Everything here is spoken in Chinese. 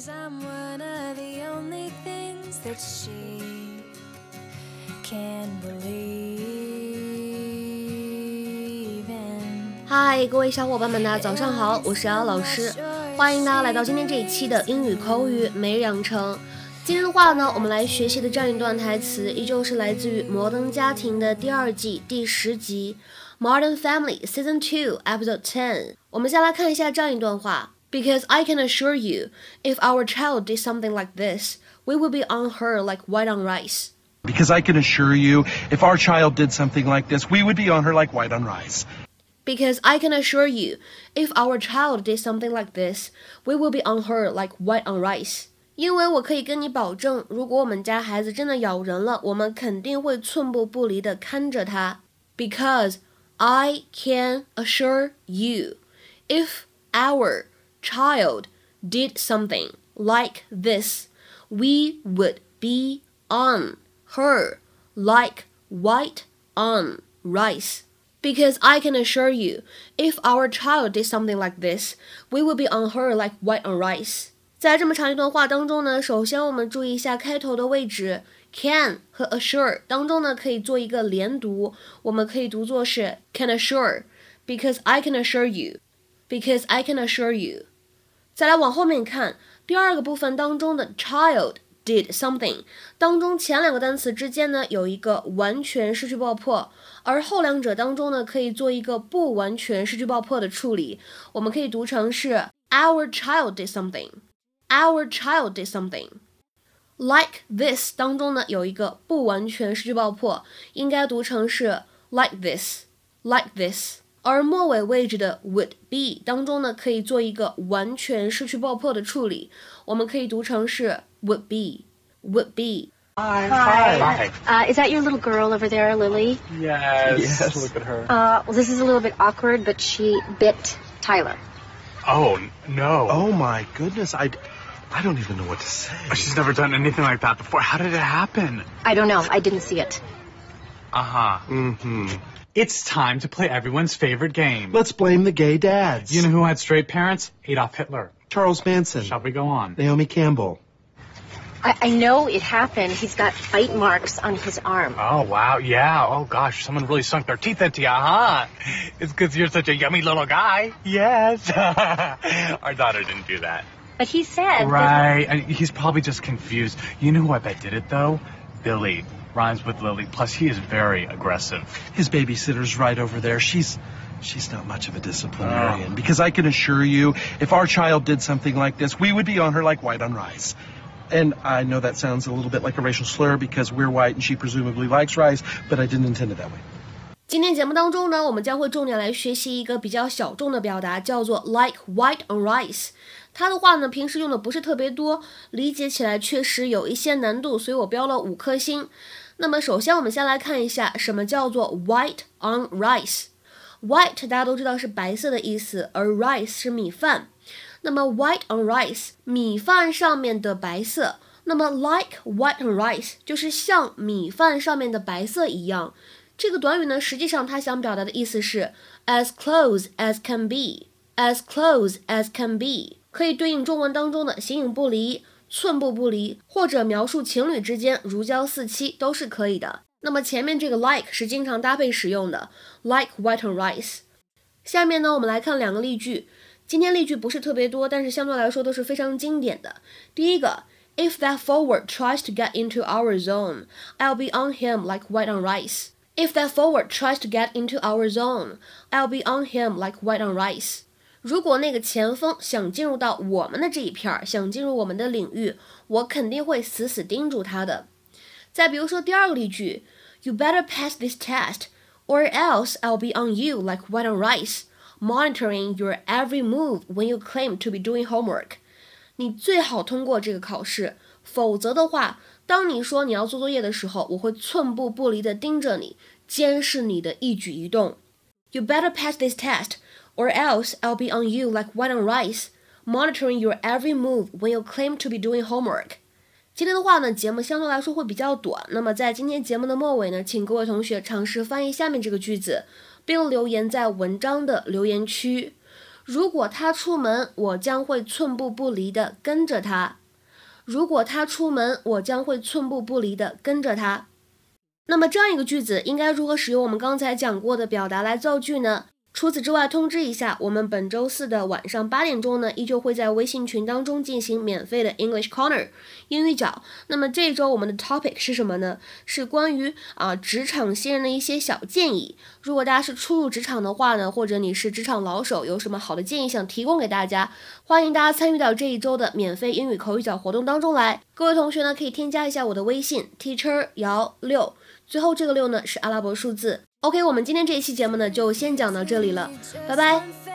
things, I'm one of the only things that she can believe in. 嗨，各位小伙伴们呢，早上好，我是姚老师，欢迎大家来到今天这一期的英语口语每日养成。今天的话呢，我们来学习的这样一段台词，依旧是来自于《摩登家庭》的第二季第10集，《Modern Family Season 2 Episode 10》。我们先来看一下这样一段话。Because I can assure you, if our child did something like this, we would be on her like white on rice. Because I can assure you, if our child did something like this, we would be on her like white on rice. Because I can assure you, if our child did something like this, we would be on her like white on rice. 因为我可以跟你保证，如果我们家孩子真的咬人了，我们肯定会寸步不离地看着他。Because I can assure you, if our child did something like this, we would be on her like white on rice. Because I can assure you, if our child did something like this, we would be on her like white on rice. 在这么长一段话当中呢，首先我们注意一下开头的位置 can 和 assure 当中呢可以做一个连读，我们可以读作是 can assure, because I can assure you, because I can assure you。再来往后面看，第二个部分当中的 child did something 当中前两个单词之间呢有一个完全失去爆破，而后两者当中呢可以做一个不完全失去爆破的处理，我们可以读成是 our child did something, our child did something。 like this 当中呢有一个不完全失去爆破，应该读成是 like this, like this。而末尾位置的 would be 当中呢可以做一个完全失去爆破的处理，我们可以读成是 would be, would be。 Hi. Is that your little girl over there, Lily? Yes. Look at her. Well, this is a little bit awkward, but she bit Tyler. Oh, no. Oh, my goodness. I don't even know what to say. She's never done anything like that before. How did it happen? I don't know. I didn't see it. It's time to play everyone's favorite game. Let's blame the gay dads. You know who had straight parents? Adolf Hitler. Charles Manson. Shall we go on? Naomi Campbell. I know it happened. He's got bite marks on his arm. Oh, wow. Yeah. Oh, gosh. Someone really sunk their teeth into you. It's because you're such a yummy little guy. Yes. Our daughter didn't do that. But he said. Right. He's probably just confused. You know who I bet did it, though? Billy. Rhymes with Lily, plus he is very aggressive. His babysitter's right over there. She's not much of a disciplinarian. Because I can assure you, if our child did something like this, we would be on her like white on rice. And I know that sounds a little bit like a racial slur because we're white and she presumably likes rice, but I didn't intend it that way. 今天节目当中呢，我们将会重点来学习一个比较小众的表达，叫做 like white on rice。它的话呢，平时用的不是特别多，理解起来确实有一些难度，所以我标了5颗星。那么首先我们先来看一下什么叫做 white on rice。 white 大家都知道是白色的意思，而 rice 是米饭，那么 white on rice 米饭上面的白色，那么 like white on rice 就是像米饭上面的白色一样。这个短语呢，实际上它想表达的意思是 as close as can be, as close as can be， 可以对应中文当中的形影不离、寸步不离，或者描述情侣之间如胶似漆都是可以的。那么前面这个 like 是经常搭配使用的 like white on rice。 下面呢，我们来看两个例句，今天例句不是特别多，但是相对来说都是非常经典的。第一个 If that forward tries to get into our zone, I'll be on him like white on rice. If that forward tries to get into our zone, I'll be on him like white on rice. 如果那个前锋想进入到我们的这一片，想进入我们的领域，我肯定会死死盯住他的。再比如说第二个例句 You better pass this test, or else I'll be on you like white on rice, monitoring your every move when you claim to be doing homework. 你最好通过这个考试，否则的话，当你说你要做作业的时候，我会寸步不离地盯着你，监视你的一举一动。 You better pass this test, or else I'll be on you like white on rice, monitoring your every move when you claim to be doing homework. 今天的话呢，节目相对来说会比较短，那么在今天节目的末尾呢，请各位同学尝试翻译下面这个句子，并留言在文章的留言区。如果他出门，我将会寸步不离地跟着他。如果他出门，我将会寸步不离地跟着他。那么这样一个句子应该如何使用我们刚才讲过的表达来造句呢？除此之外，通知一下，我们本周四的晚上8点钟呢，依旧会在微信群当中进行免费的 English Corner 英语角。那么这周我们的 topic 是什么呢？是关于职场新人的一些小建议。如果大家是初入职场的话呢，或者你是职场老手，有什么好的建议想提供给大家，欢迎大家参与到这一周的免费英语口语角活动当中来。各位同学呢，可以添加一下我的微信 teacher 姚6，最后这个6呢是阿拉伯数字。OK， 我们今天这一期节目呢就先讲到这里了，拜拜。